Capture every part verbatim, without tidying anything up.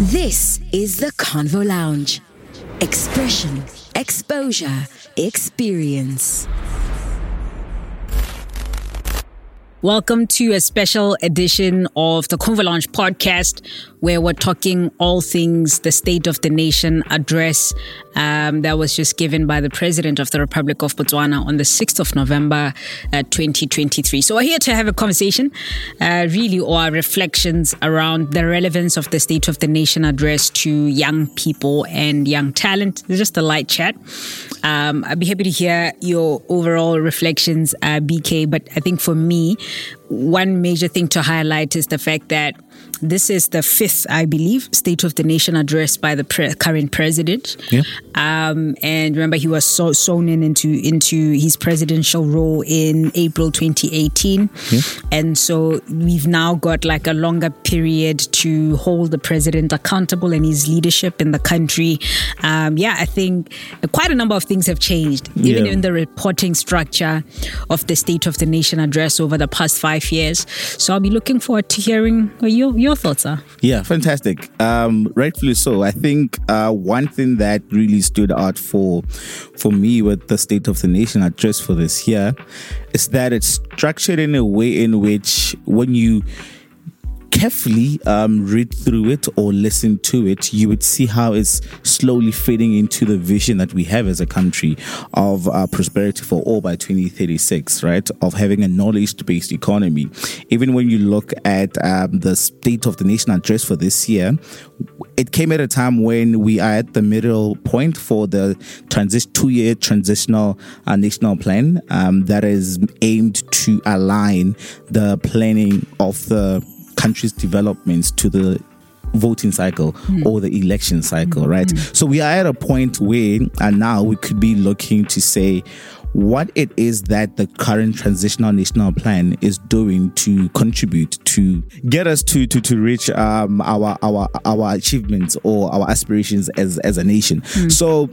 This is the Convo Lounge. Expression, exposure, experience. Welcome to a special edition of the Convalanche podcast, where we're talking all things the State of the Nation address um, that was just given by the President of the Republic of Botswana on the sixth of November, uh, twenty twenty-three. So we're here to have a conversation, uh, really, or our reflections around the relevance of the State of the Nation address to young people and young talent. It's just a light chat. Um, I'd be happy to hear your overall reflections, uh, B K, but I think for me, one major thing to highlight is the fact that this is the fifth, I believe, State of the Nation address by the pre- current president. Yeah. Um, and remember, he was so, sewn in into, into his presidential role in April twenty eighteen. Yeah. And so we've now got like a longer period to hold the president accountable and his leadership in the country. Um, yeah, I think quite a number of things have changed, even yeah. in the reporting structure of the State of the Nation address over the past five years. So I'll be looking forward to hearing your Your thoughts are? Yeah, fantastic. Um, rightfully so. I think uh, one thing that really stood out for for me with the State of the Nation address for this year is that it's structured in a way in which when you carefully um, read through it or listen to it, you would see how it's slowly fading into the vision that we have as a country of uh, prosperity for all by twenty thirty-six, right? Of having a knowledge-based economy. Even when you look at um, the State of the Nation address for this year, it came at a time when we are at the middle point for the transi- two-year transitional uh, national plan um, that is aimed to align the planning of the country's developments to the voting cycle mm. or the election cycle, mm-hmm. right? So we are at a point where, and now we could be looking to say what it is that the current transitional national plan is doing to contribute to get us to to to reach um, our our our achievements or our aspirations as as a nation. Mm. So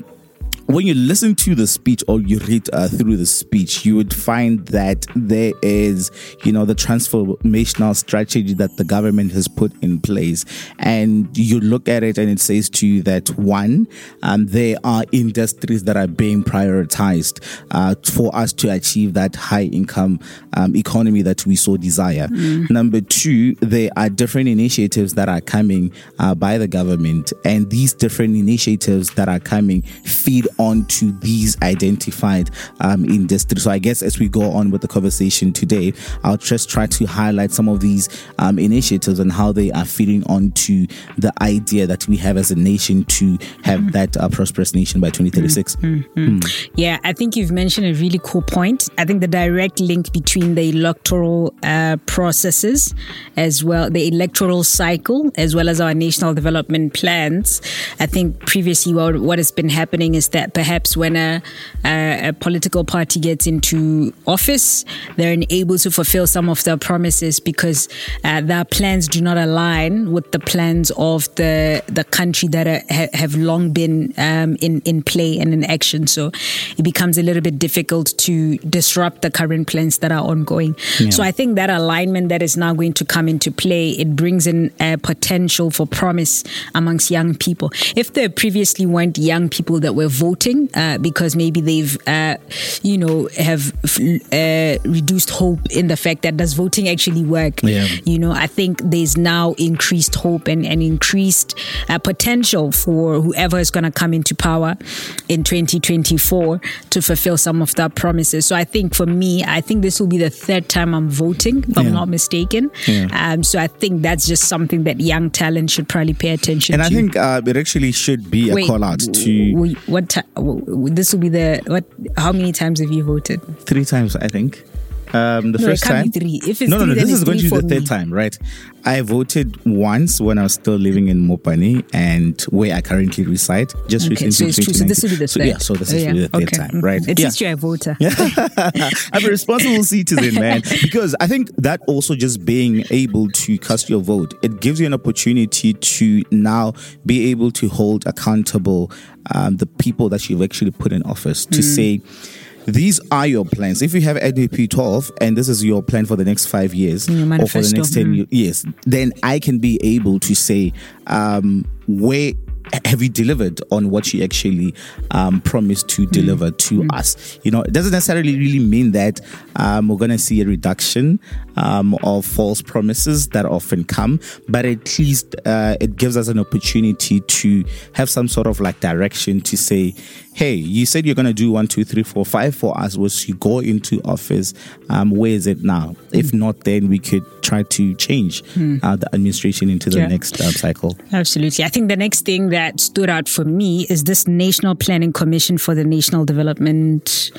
when you listen to the speech or you read uh, through the speech, you would find that there is, you know, the transformational strategy that the government has put in place. And you look at it and it says to you that, one, um, there are industries that are being prioritized uh, for us to achieve that high income um, economy that we so desire. Mm. Number two, there are different initiatives that are coming uh, by the government. And these different initiatives that are coming feed onto these identified um, industries. So I guess as we go on with the conversation today, I'll just try to highlight some of these um, initiatives and how they are feeding onto the idea that we have as a nation to have mm. that uh, prosperous nation by twenty thirty-six. Mm, mm, mm. Mm. Yeah, I think you've mentioned a really cool point. I think the direct link between the electoral uh, processes as well, the electoral cycle, as well as our national development plans. I think previously what, what has been happening is that That perhaps when a, a, a political party gets into office, they're unable to fulfill some of their promises because uh, their plans do not align with the plans of the the country that are, ha, have long been um, in in play and in action. So it becomes a little bit difficult to disrupt the current plans that are ongoing. Yeah. So I think that alignment that is now going to come into play, it brings in a potential for promise amongst young people. If there previously weren't young people that were voting, voting uh, because maybe they've uh, you know have uh, reduced hope in the fact that does voting actually work. Yeah. You know, I think there's now increased hope and, and increased uh, potential for whoever is going to come into power in twenty twenty-four to fulfill some of their promises. So I think for me, I think this will be the third time I'm voting, if yeah. I'm not mistaken. Yeah. Um, so I think that's just something that young talent should probably pay attention and to. And I think uh, it actually should be Wait, a call out to... W- what T- this will be the what? How many times have you voted? Three times, I think. Um, the no, first it can't time. Be three. If it's no, no, no. Three, this is going to be the third me. time, right? I voted once when I was still living in Mopani and where I currently reside. Just okay, recently, so, so this will be the third. So, yeah, so this oh, yeah. will be the okay. third time, right? At yeah. least you're a voter. I'm a responsible citizen, man. Because I think that also just being able to cast your vote, it gives you an opportunity to now be able to hold accountable um, the people that you've actually put in office to mm. say, these are your plans. If you have N D P twelve and this is your plan for the next five years or for the next ten mm. years, then I can be able to say, um, where have you delivered on what you actually um, promised to deliver mm. to mm. us? You know, it doesn't necessarily really mean that um, we're going to see a reduction um, of false promises that often come, but at least uh, it gives us an opportunity to have some sort of like direction to say, hey, you said you're going to do one, two, three, four, five for us. Was you go into office? Um, where is it now? Mm. If not, then we could try to change mm. uh, the administration into the yeah. next uh, cycle. Absolutely. I think the next thing that stood out for me is this National Planning Commission for the National Development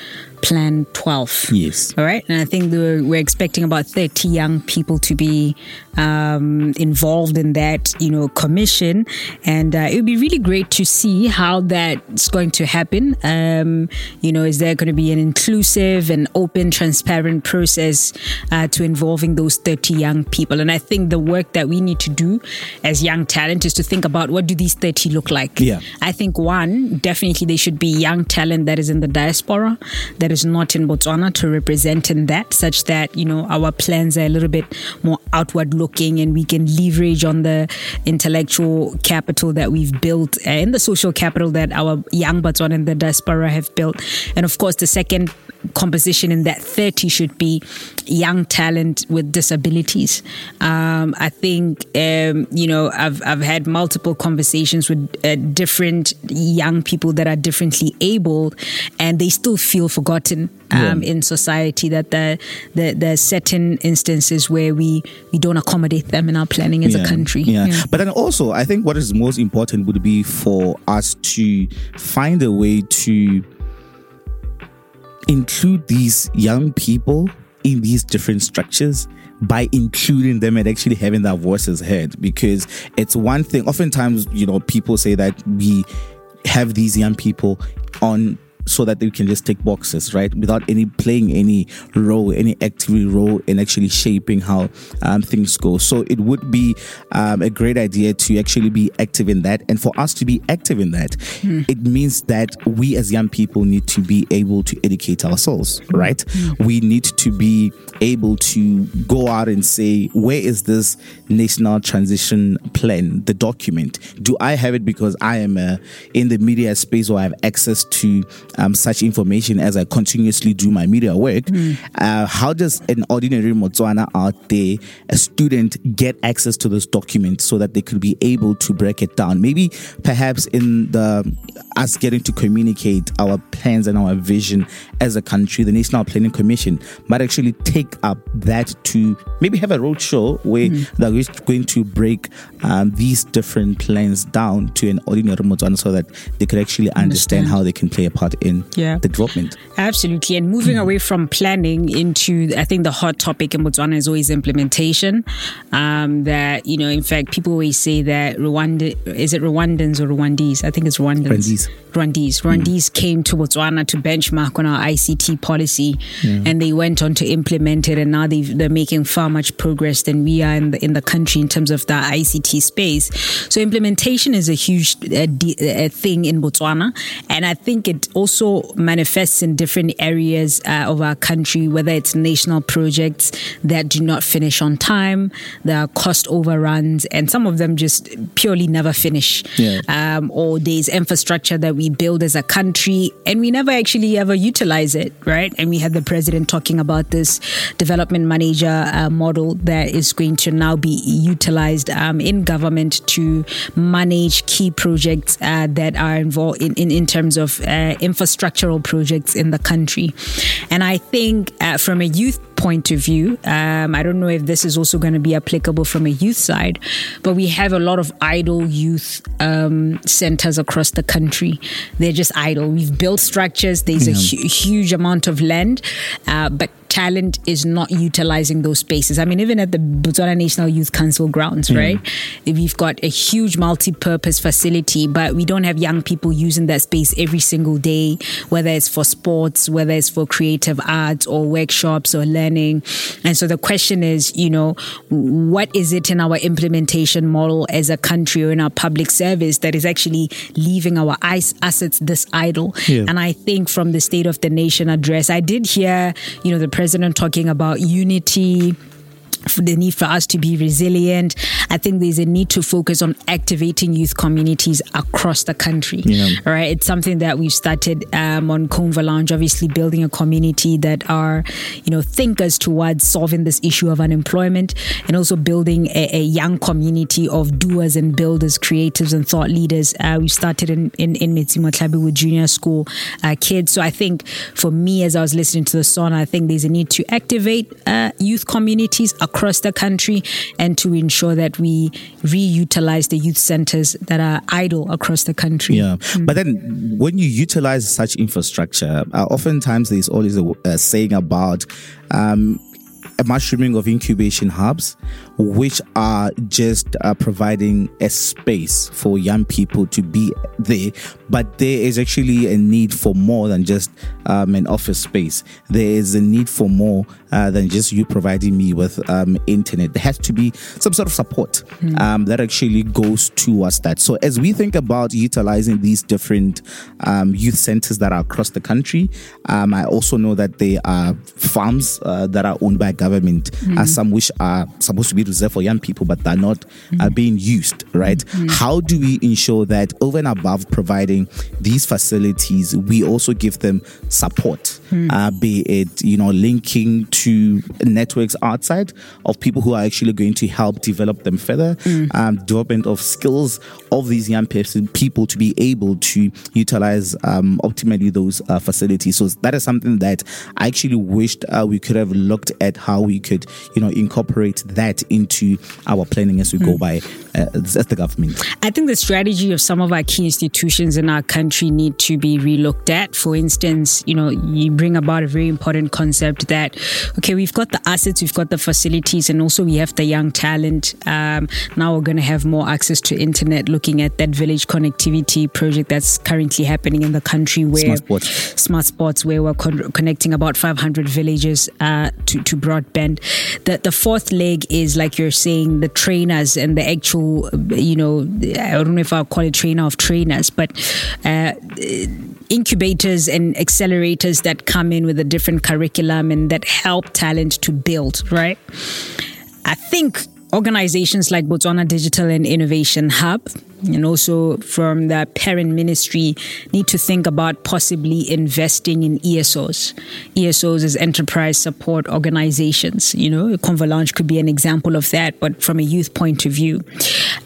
Plan twelve. Yes. All right. And I think we're, we're expecting about thirty young people to be um, involved in that, you know, commission. And uh, it would be really great to see how that's going to happen. Um, you know, is there going to be an inclusive and open, transparent process uh, to involving those thirty young people? And I think the work that we need to do as young talent is to think about what do these thirty look like? Yeah. I think one, definitely they should be young talent that is in the diaspora, that is not in Botswana, to represent in that, such that, you know, our plans are a little bit more outward looking and we can leverage on the intellectual capital that we've built and the social capital that our young Botswana and the diaspora have built. And of course, the second composition in that thirty should be young talent with disabilities. Um, I think, um, you know, I've I've had multiple conversations with uh, different young people that are differently abled, and they still feel forgotten um, yeah. in society, that there the, the certain instances where we, we don't accommodate them in our planning as yeah. a country. Yeah. yeah, But then also, I think what is most important would be for us to find a way to include these young people in these different structures by including them and actually having their voices heard. Because it's one thing, oftentimes, you know, people say that we have these young people on so that they can just tick boxes, right? Without any playing any role, any active role in actually shaping how um, things go. So it would be um, a great idea to actually be active in that. And for us to be active in that, mm. it means that we as young people need to be able to educate ourselves, right? Mm. We need to be able to go out and say, where is this national transition plan, the document? Do I have it because I am uh, in the media space or I have access to Um, such information as I continuously do my media work? Mm. Uh, how does an ordinary Botswana out there, a student, get access to this document so that they could be able to break it down? Maybe perhaps in the us getting to communicate our plans and our vision as a country, the National Planning Commission might actually take up that to maybe have a roadshow where mm. they're going to break um, these different plans down to an ordinary Botswana so that they could actually understand, understand how they can play a part in in yeah. the development. Absolutely. And moving mm. away from planning into, I think the hot topic in Botswana is always implementation. Um, that, you know, in fact, people always say that Rwanda, is it Rwandans or Rwandese? I think it's Rwandans. Rwandese. Rwandese. Rwandese mm. came to Botswana to benchmark on our I C T policy yeah. and they went on to implement it, and now they're making far much progress than we are in the, in the country in terms of the I C T space. So implementation is a huge uh, d- uh, thing in Botswana, and I think it also also manifests in different areas uh, of our country, whether it's national projects that do not finish on time, there are cost overruns, and some of them just purely never finish. Yeah. Um, or there's infrastructure that we build as a country and we never actually ever utilize it, right? And we had the president talking about this development manager uh, model that is going to now be utilized um, in government to manage key projects uh, that are involved in, in, in terms of uh, infrastructure. infrastructural projects in the country. And I think uh, from a youth point of view, um, I don't know if this is also going to be applicable from a youth side, but we have a lot of idle youth um, centers across the country. They're just idle. We've built structures. There's yeah. a hu- huge amount of land, uh, but talent is not utilizing those spaces. I mean, even at the Botswana National Youth Council grounds, mm. right? We've got a huge multi-purpose facility, but we don't have young people using that space every single day, whether it's for sports, whether it's for creative arts or workshops or learning. learning. And so the question is, you know, what is it in our implementation model as a country or in our public service that is actually leaving our assets this idle? Yeah. And I think from the State of the Nation address, I did hear, you know, the president talking about unity, the need for us to be resilient. I think there's a need to focus on activating youth communities across the country. Yeah. Right? It's something that we've started um, on Convo Lounge, obviously building a community that are, you know, thinkers towards solving this issue of unemployment, and also building a, a young community of doers and builders, creatives and thought leaders. Uh, we started in, in, in Mitsimotlabi with junior school uh, kids. So I think for me, as I was listening to the song, I think there's a need to activate uh, youth communities across across the country, and to ensure that we reutilize the youth centers that are idle across the country. Yeah, mm. But then when you utilize such infrastructure, uh, oftentimes there's always a uh, saying about um, a mushrooming of incubation hubs, which are just uh, providing a space for young people to be there. But there is actually a need for more than just um, an office space. There is a need for more uh, than just you providing me with um, internet. There has to be some sort of support mm. um, that actually goes towards that. So as we think about utilizing these different um, youth centers that are across the country, um, I also know that there are farms uh, that are owned by government, mm. uh, some which are supposed to be reserved for young people, but they're not uh, being used, right? Mm-hmm. How do we ensure that over and above providing these facilities, we also give them support, mm. uh, be it, you know, linking to networks outside of people who are actually going to help develop them further, mm. um, development of skills of these young person, people to be able to utilize um, optimally those uh, facilities. So that is something that I actually wished uh, we could have looked at, how we could, you know, incorporate that into our planning as we mm. go by uh, as the government. I think the strategy of some of our key institutions in our country need to be relooked at. For instance, you know, you bring about a very important concept that, okay, we've got the assets, we've got the facilities, and also we have the young talent. Um, now we're going to have more access to internet, looking at that village connectivity project that's currently happening in the country, where Smart Spots, Smart Spots where we're con- connecting about five hundred villages uh, to, to broadband. The, the fourth leg is, like you're saying, the trainers and the actual, you know, I don't know if I'll call it trainer of trainers, but uh, incubators and accelerators that come in with a different curriculum and that help talent to build, right? I think organizations like Botswana Digital and Innovation Hub, and also from the parent ministry, need to think about possibly investing in E S Os. E S Os as enterprise support organizations. You know, Convalanche could be an example of that, but from a youth point of view,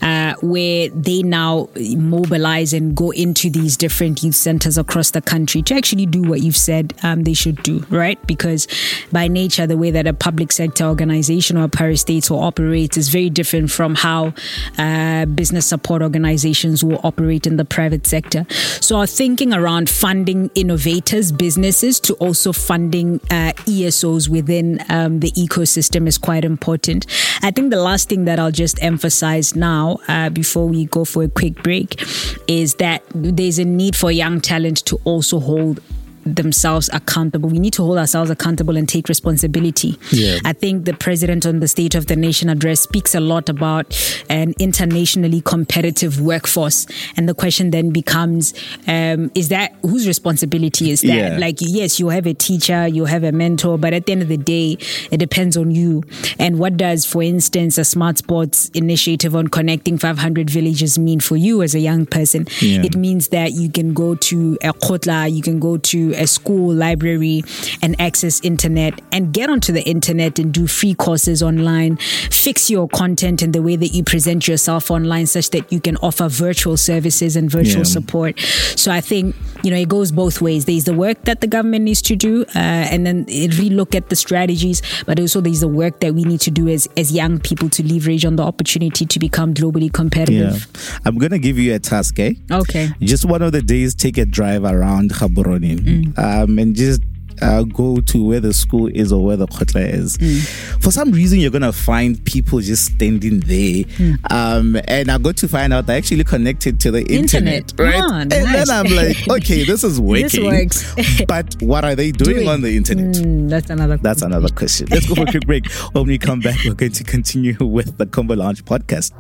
uh, where they now mobilize and go into these different youth centers across the country to actually do what you've said um, they should do, right? Because by nature, the way that a public sector organization or a parastatal operates is very different from how uh, business support organizations organizations will operate in the private sector. So our thinking around funding innovators, businesses, to also funding uh, E S Os within um, the ecosystem is quite important. I think the last thing that I'll just emphasize now uh, before we go for a quick break is that there's a need for young talent to also hold themselves accountable. We need to hold ourselves accountable and take responsibility. Yeah. I think the president on the State of the Nation address speaks a lot about an internationally competitive workforce, and the question then becomes: um, is that whose responsibility is that? Yeah. Like, yes, you have a teacher, you have a mentor, but at the end of the day, it depends on you. And what does, for instance, a Smart Sports initiative on connecting five hundred villages mean for you as a young person? Yeah. It means that you can go to a khotla, you can go to a school library and access internet, and get onto the internet and do free courses online, fix your content and the way that you present yourself online such that you can offer virtual services and virtual yeah. support. So I think, you know, it goes both ways. There's the work that the government needs to do, uh, and then relook at the strategies, but also there's the work that we need to do as, as young people to leverage on the opportunity to become globally competitive. Yeah. I'm going to give you a task, eh? Okay. Just one of the days, take a drive around Gaborone. Mm. Um, and just uh, go to where the school is or where the kotla is. Mm. For some reason, you're going to find people just standing there. Mm. Um, and I got to find out they're actually connected to the internet, internet. right? Oh, and nice. Then I'm like, okay, this is working. This works. But what are they doing, doing. on the internet? Mm, that's another question. That's another question. Let's go for a quick break. When we come back, we're going to continue with the Convo Lounge podcast.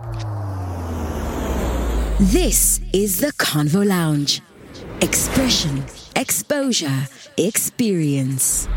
This is the Convo Lounge. Expression, exposure, experience.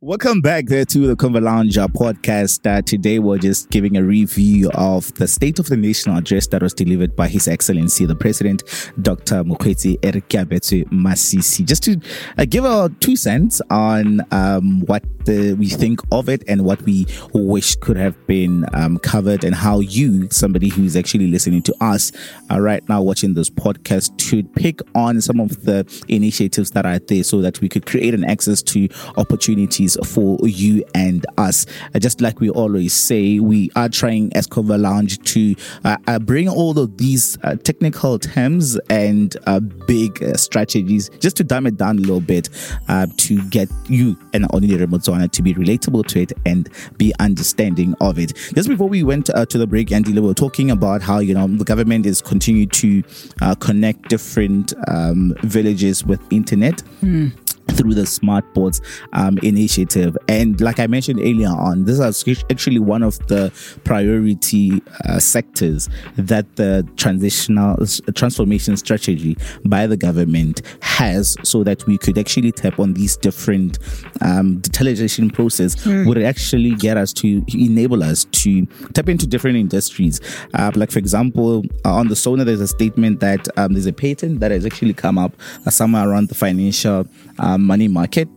Welcome back there to the Convo Lounge podcast. Uh, today we're just giving a review of the State of the National Address that was delivered by His Excellency the President, Doctor Mukwezi Erkiabetu Masisi. Just to uh, give our two cents on um, what the, we think of it and what we wish could have been um, covered, and how you, somebody who's actually listening to us uh, right now watching this podcast, should pick on some of the initiatives that are there so that we could create an access to opportunities for you and us. Uh, just like we always say, we are trying as Convo Lounge to uh, uh, bring all of these uh, technical terms and uh, big uh, strategies just to dumb it down a little bit uh, to get you and ordinary Botswana to be relatable to it and be understanding of it. Just before we went uh, to the break, Andy, we were talking about how, you know, the government is continuing to uh, connect different um, villages with internet. Mm. Through the Smart Spots um, initiative. And like I mentioned earlier on, this is actually one of the priority uh, sectors that the transitional transformation strategy by the government has, so that we could actually tap on these different um, digitalization process mm. would actually get us to enable us to tap into different industries. Uh, like, for example, uh, on the SONA, there's a statement that um, there's a patent that has actually come up uh, somewhere around the financial um, money market,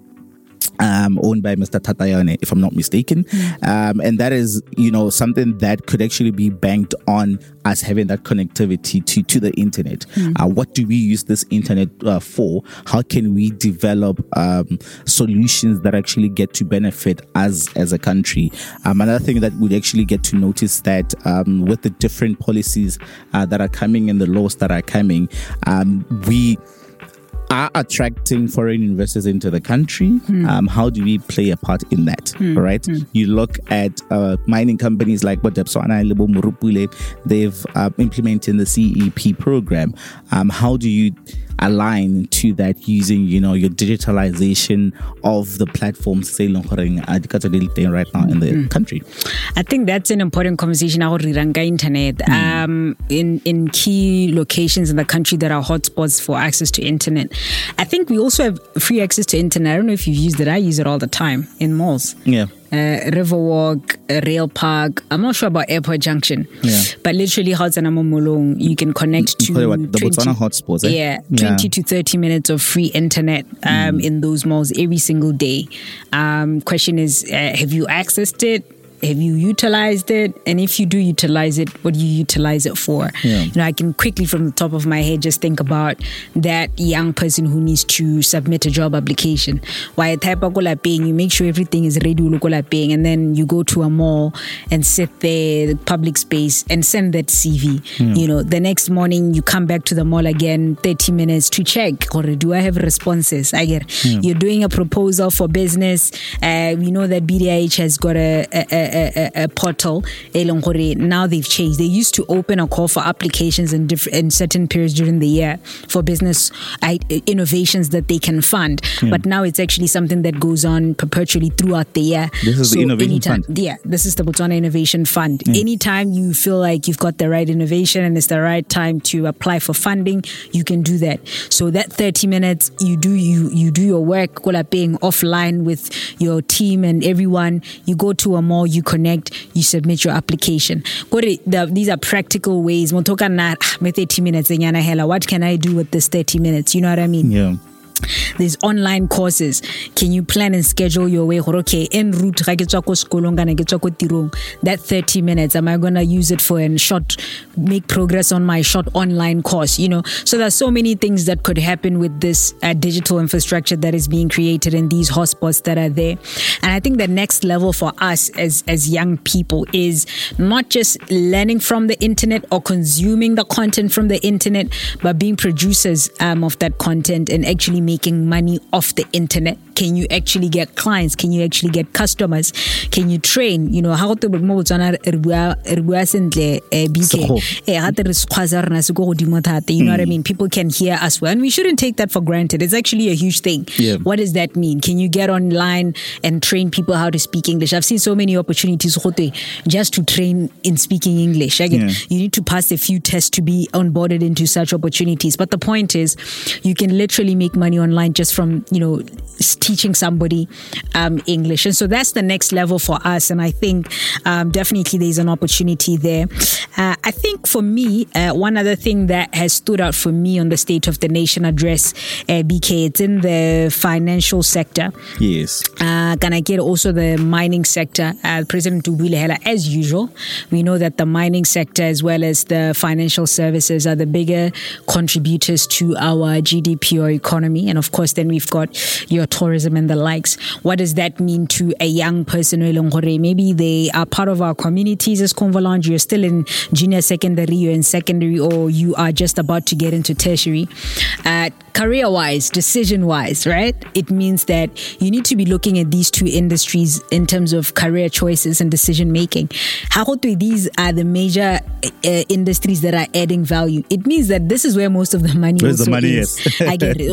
um, owned by Mister Tatayane, if I'm not mistaken. Um, and that is, you know, something that could actually be banked on us having that connectivity to, to the internet. Mm. Uh, what do we use this internet uh, for? How can we develop um, solutions that actually get to benefit us as a country? Um, another thing that we'd actually get to notice that um, with the different policies uh, that are coming and the laws that are coming, um, we... are attracting foreign investors into the country. Mm. Um, how do we play a part in that? Mm. Right? Mm. You look at uh, mining companies like Debswana and Morupule. They've uh, implemented the C E P program. Um, how do you align to that using, you know, your digitalization of the platforms right now in the mm. country? I think that's an important conversation. Our Riranga internet mm. um, in in key locations in the country that are hotspots for access to internet. I think we also have free access to internet. I don't know if you've used it. I use it all the time in malls. Yeah. Uh, Riverwalk, uh, Rail Park. I'm not sure about Airport Junction, yeah. but literally Hotsanamomolong, you can connect to what, the twenty, Botswana hotspots. Eh? Yeah, twenty yeah. to thirty minutes of free internet um, mm. in those malls every single day. Um, question is, uh, have you accessed it? Have you utilized it? And if you do utilize it, what do you utilize it for? Yeah. You know, I can quickly from the top of my head just think about that young person who needs to submit a job application. Why type of paying, you make sure everything is ready paying, and then you go to a mall and sit there, the public space, and send that C V. Yeah. You know, the next morning you come back to the mall again, thirty minutes to check, or do I have responses? I get yeah. you're doing a proposal for business. Uh, we know that B D I H has got a, a, a A, a, a portal, Elongore. Now they've changed. They used to open a call for applications in, diff- in certain periods during the year for business I- innovations that they can fund. Yeah. But now it's actually something that goes on perpetually throughout the year. This is so the Innovation anytime, Fund. Yeah, this is the Botswana Innovation Fund. Yeah. Anytime you feel like you've got the right innovation and it's the right time to apply for funding, you can do that. So that thirty minutes, you do you you do your work, being offline with your team and everyone. You go to a mall, you You connect, you submit your application. These are practical ways. What can I do with this thirty minutes? You know what I mean? Yeah. There's online courses. Can you plan and schedule your way? Okay, en route, that thirty minutes, am I going to use it for a short, make progress on my short online course, you know? So there's so many things that could happen with this uh, digital infrastructure that is being created and these hotspots that are there. And I think the next level for us as, as young people is not just learning from the internet or consuming the content from the internet, but being producers um, of that content and actually making money off the internet. Can you actually get clients? Can you actually get customers? Can you train? You know, how to Botswana B K. You know what I mean? People can hear us well, and we shouldn't take that for granted. It's actually a huge thing. Yeah. What does that mean? Can you get online and train people how to speak English? I've seen so many opportunities just to train in speaking English. Again, yeah. You need to pass a few tests to be onboarded into such opportunities. But the point is, you can literally make money online just from, you know, teaching somebody um, English. And so that's the next level for us. And I think um, definitely there's an opportunity there. Uh, I think for me, uh, one other thing that has stood out for me on the State of the Nation address, uh, B K, it's in the financial sector. Yes. Uh, can I get also the mining sector? Uh, President Dubulehela, as usual, we know that the mining sector as well as the financial services are the bigger contributors to our G D P or economy. And of course, then we've got your tourism and the likes. What does that mean to a young person? Maybe they are part of our communities as Convo Lounge. You're still in junior secondary, you're in secondary, or you are just about to get into tertiary. Uh, career-wise, decision-wise, right? It means that you need to be looking at these two industries in terms of career choices and decision-making. These are the major uh, industries that are adding value. It means that this is where most of the money Where's also the money is. is. I get it.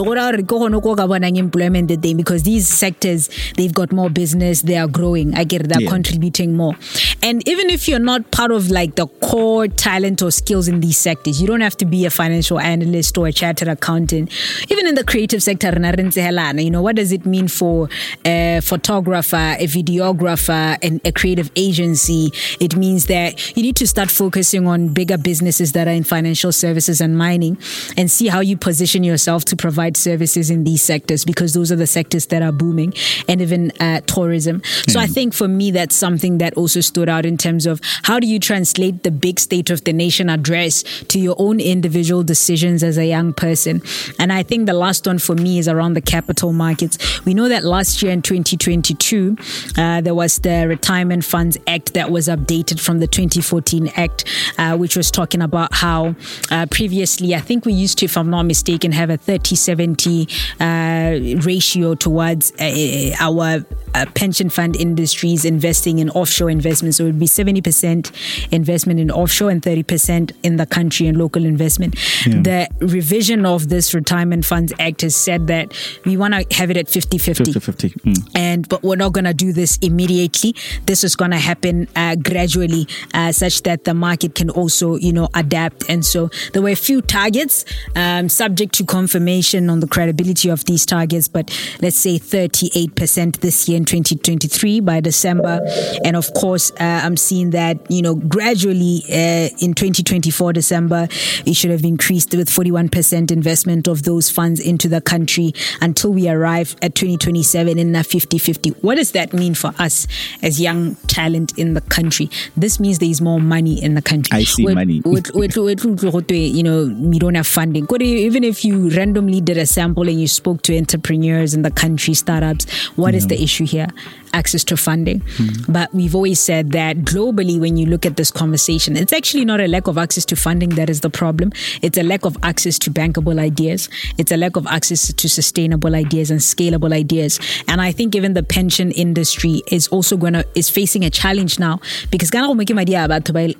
Employment that they, because these sectors, they've got more business, they are growing. I get it. They're yeah. contributing more. And even if you're not part of like the core talent or skills in these sectors, you don't have to be a financial analyst or a chartered accountant. Even in the creative sector, you know, what does it mean for a photographer, a videographer, and a creative agency? It means that you need to start focusing on bigger businesses that are in financial services and mining and see how you position yourself to provide services in these sectors, because those are the sectors that are booming, and even uh, tourism. Mm. So I think for me, that's something that also stood out in terms of how do you translate the big State of the Nation address to your own individual decisions as a young person. And I think the last one for me is around the capital markets. We know that last year in twenty twenty-two, uh, there was the Retirement Funds Act that was updated from the twenty fourteen Act, uh, which was talking about how uh, previously, I think we used to, if I'm not mistaken, have a thirty seventy uh, ratio towards uh, our uh, pension fund industries investing in offshore investments. So it would be seventy percent investment in offshore and thirty percent in the country and local investment. Yeah. The revision of this Retirement Funds Act has said that we want to have it at fifty-fifty. fifty-fifty. Mm. And, but we're not going to do this immediately. This is going to happen uh, gradually uh, such that the market can also, you know, adapt. And so there were a few targets um, subject to confirmation on the credibility of these targets. But let's say thirty-eight percent this year in twenty twenty-three by December. And of course, uh, I'm seeing that, you know, gradually uh, in twenty twenty-four, December, it should have increased with forty-one percent investment of those funds into the country until we arrive at twenty twenty-seven in a fifty-fifty. What does that mean for us as young talent in the country? This means there is more money in the country. I see we're, money. we're, we're, we're, you know, we don't have funding. Even if you randomly did a sample and you spoke to enterprise entrepreneurs in the country, startups, what yeah. is the issue here? Access to funding. Mm-hmm. But we've always said that globally, when you look at this conversation, it's actually not a lack of access to funding that is the problem. It's a lack of access to bankable ideas. It's a lack of access to sustainable ideas and scalable ideas. And I think even the pension industry is also going to, is facing a challenge now, because they want it back. They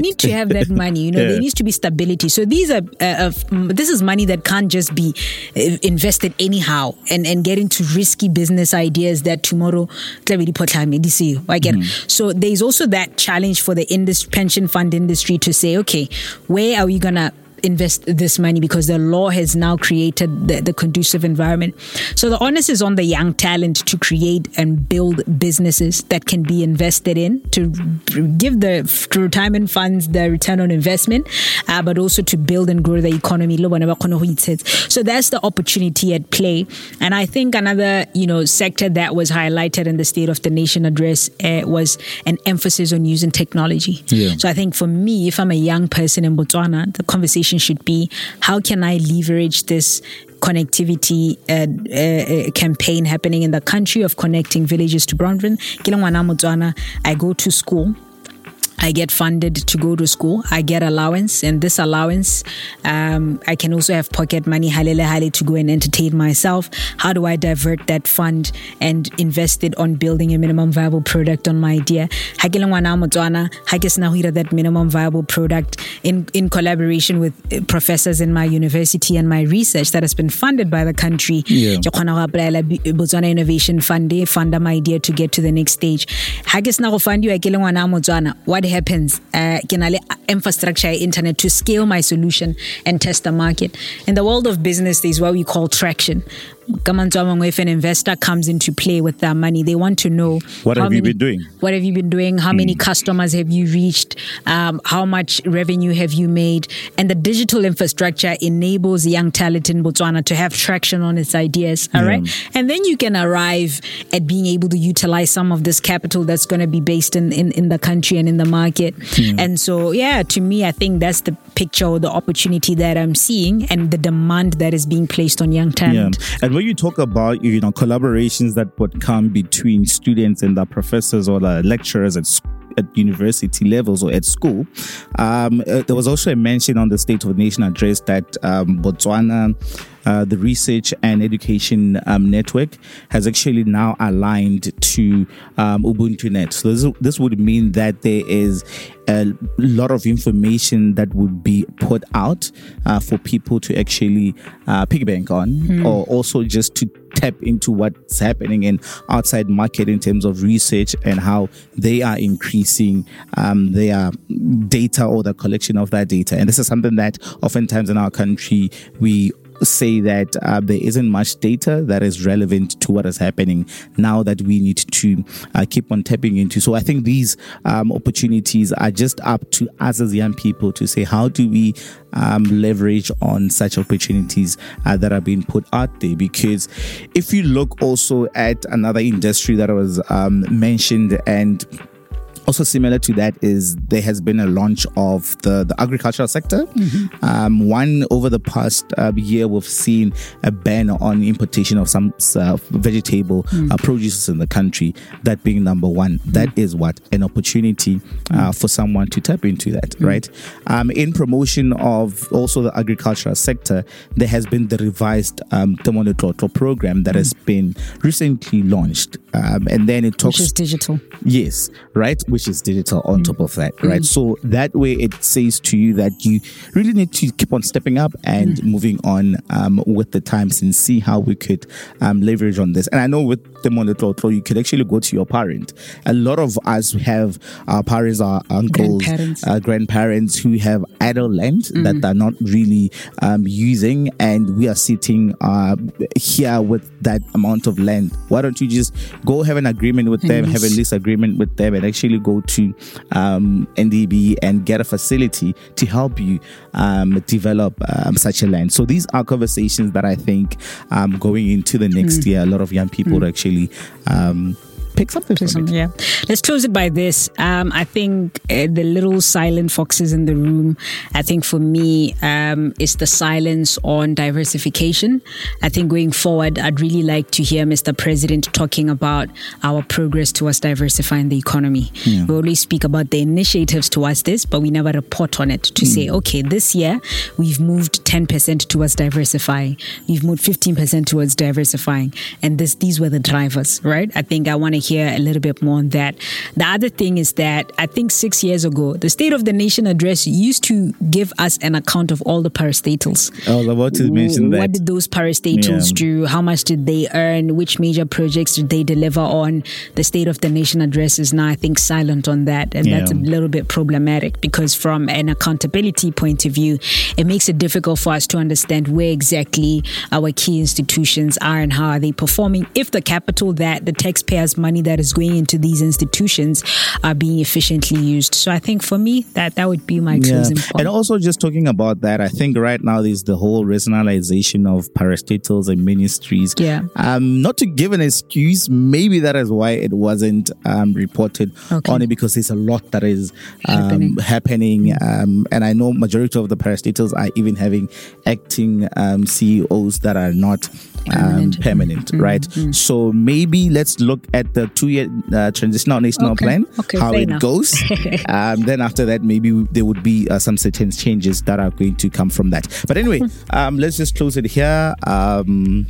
need to have that money. You know, yeah. there needs to be stability. So these are, uh, uh, this is money that can't just be invested anyhow and, and get into risky business ideas that tomorrow mm. So there's also that challenge for the industry, pension fund industry, to say, okay, where are we gonna invest this money because the law has now created the, the conducive environment. So the onus is on the young talent to create and build businesses that can be invested in, to give the retirement funds the return on investment, uh, but also to build and grow the economy. So that's the opportunity at play. And I think another, you know, sector that was highlighted in the State of the Nation address uh, was an emphasis on using technology. Yeah. So I think for me, if I'm a young person in Botswana, the conversation should be, how can I leverage this connectivity uh, uh, campaign happening in the country of connecting villages to brownfield? I go to school, I get funded to go to school, I get allowance, and this allowance, um, I can also have pocket money, halele hale, to go and entertain myself. How do I divert that fund and invest it on building a minimum viable product on my idea? That minimum viable product in, in collaboration with professors in my university and my research that has been funded by the country. Yeah. Botswana Innovation Fund, fund my idea to get to the next stage. What happens, uh, can I infrastructure, internet to scale my solution and test the market. In the world of business, there's what we call traction. If an investor comes into play with their money, they want to know what have many, you been doing? What have you been doing? How mm. many customers have you reached? Um, how much revenue have you made? And the digital infrastructure enables young talent in Botswana to have traction on its ideas. All yeah. right, and then you can arrive at being able to utilize some of this capital that's going to be based in, in, in the country and in the market. Yeah. And so, yeah, to me, I think that's the picture or the opportunity that I'm seeing and the demand that is being placed on young talent. Yeah. And when you talk about, you know, collaborations that would come between students and the professors or the lecturers at school, at university levels or at school, um, uh, there was also a mention on the State of the Nation address that um, Botswana, uh, the Research and Education um, Network, has actually now aligned to um, UbuntuNet. So this, this would mean that there is a lot of information that would be put out uh, for people to actually uh, piggyback on, mm. or also just to tap into what's happening in outside market in terms of research and how they are increasing um, their data or the collection of that data. And this is something that oftentimes in our country, we say that uh, there isn't much data that is relevant to what is happening now that we need to uh, keep on tapping into. So I think these um, opportunities are just up to us as young people to say, how do we um, leverage on such opportunities uh, that are being put out there? Because if you look also at another industry that was um, mentioned, and also similar to that, is there has been a launch of the, the agricultural sector. Mm-hmm. Um, one, over the past uh, year, we've seen a ban on importation of some uh, vegetable mm. uh, produce in the country, that being number one. Mm. That is what? An opportunity uh, mm. for someone to tap into that, mm. right? Um, in promotion of also the agricultural sector, there has been the revised um, Temonototlo program that mm. has been recently launched. Um, and then it talks... Which is digital. Yes, right? Which is digital on mm. top of that, right? Mm. So that way it says to you that you really need to keep on stepping up and mm. moving on um, with the times and see how we could um, leverage on this. And I know with the Monototlo, you could actually go to your parent. A lot of us have our parents, our uncles, grandparents, uh, grandparents who have idle land mm. that they're not really um, using, and we are sitting uh, here with that amount of land. Why don't you just go have an agreement with and them, lease. have a lease agreement with them, and actually go to um, N D B and get a facility to help you um, develop um, such a land. So these are conversations that I think um, going into the next mm. year, a lot of young people mm. actually um, pick something pick from something, it. Yeah. Let's close it by this. Um, I think uh, the little silent foxes in the room, I think for me, um, is the silence on diversification. I think going forward, I'd really like to hear Mister President talking about our progress towards diversifying the economy. Yeah. We always speak about the initiatives towards this, but we never report on it to mm. say, okay, this year we've moved ten percent towards diversifying. We've moved fifteen percent towards diversifying. And this, these were the drivers, right? I think I want to hear a little bit more on that. The other thing is that I think six years ago, the State of the Nation address used to give us an account of all the parastatals. I was about to mention that. What did those parastatals yeah. do? How much did they earn? Which major projects did they deliver on? The State of the Nation address is now, I think, silent on that. And yeah. that's a little bit problematic because from an accountability point of view, it makes it difficult for us to understand where exactly our key institutions are and how are they performing if the capital that the taxpayers' money that is going into these institutions are being efficiently used. So I think for me, that, that would be my closing yeah. point. And also just talking about that, I think right now there's the whole rationalization of parastatals and ministries. Yeah. Um, not to give an excuse, maybe that is why it wasn't um, reported okay. on it because there's a lot that is um, happening. happening um, and I know majority of the parastatals are even having acting um, C E Os that are not permanent, um, permanent mm-hmm. right? Mm-hmm. So maybe let's look at the two-year uh, transitional national okay. plan, okay, how it enough. goes. um, then after that, maybe there would be uh, some certain changes that are going to come from that. But anyway, um, let's just close it here. Um,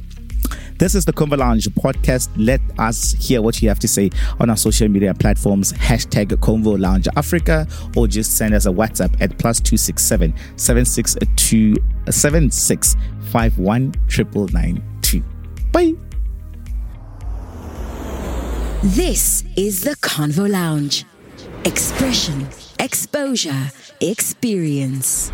This is the Convo Lounge podcast. Let us hear what you have to say on our social media platforms. Hashtag Convo Lounge Africa, or just send us a WhatsApp at plus two six seven seven six two seven six five one triple nine two. Bye. This is the Convo Lounge. Expression, exposure, experience.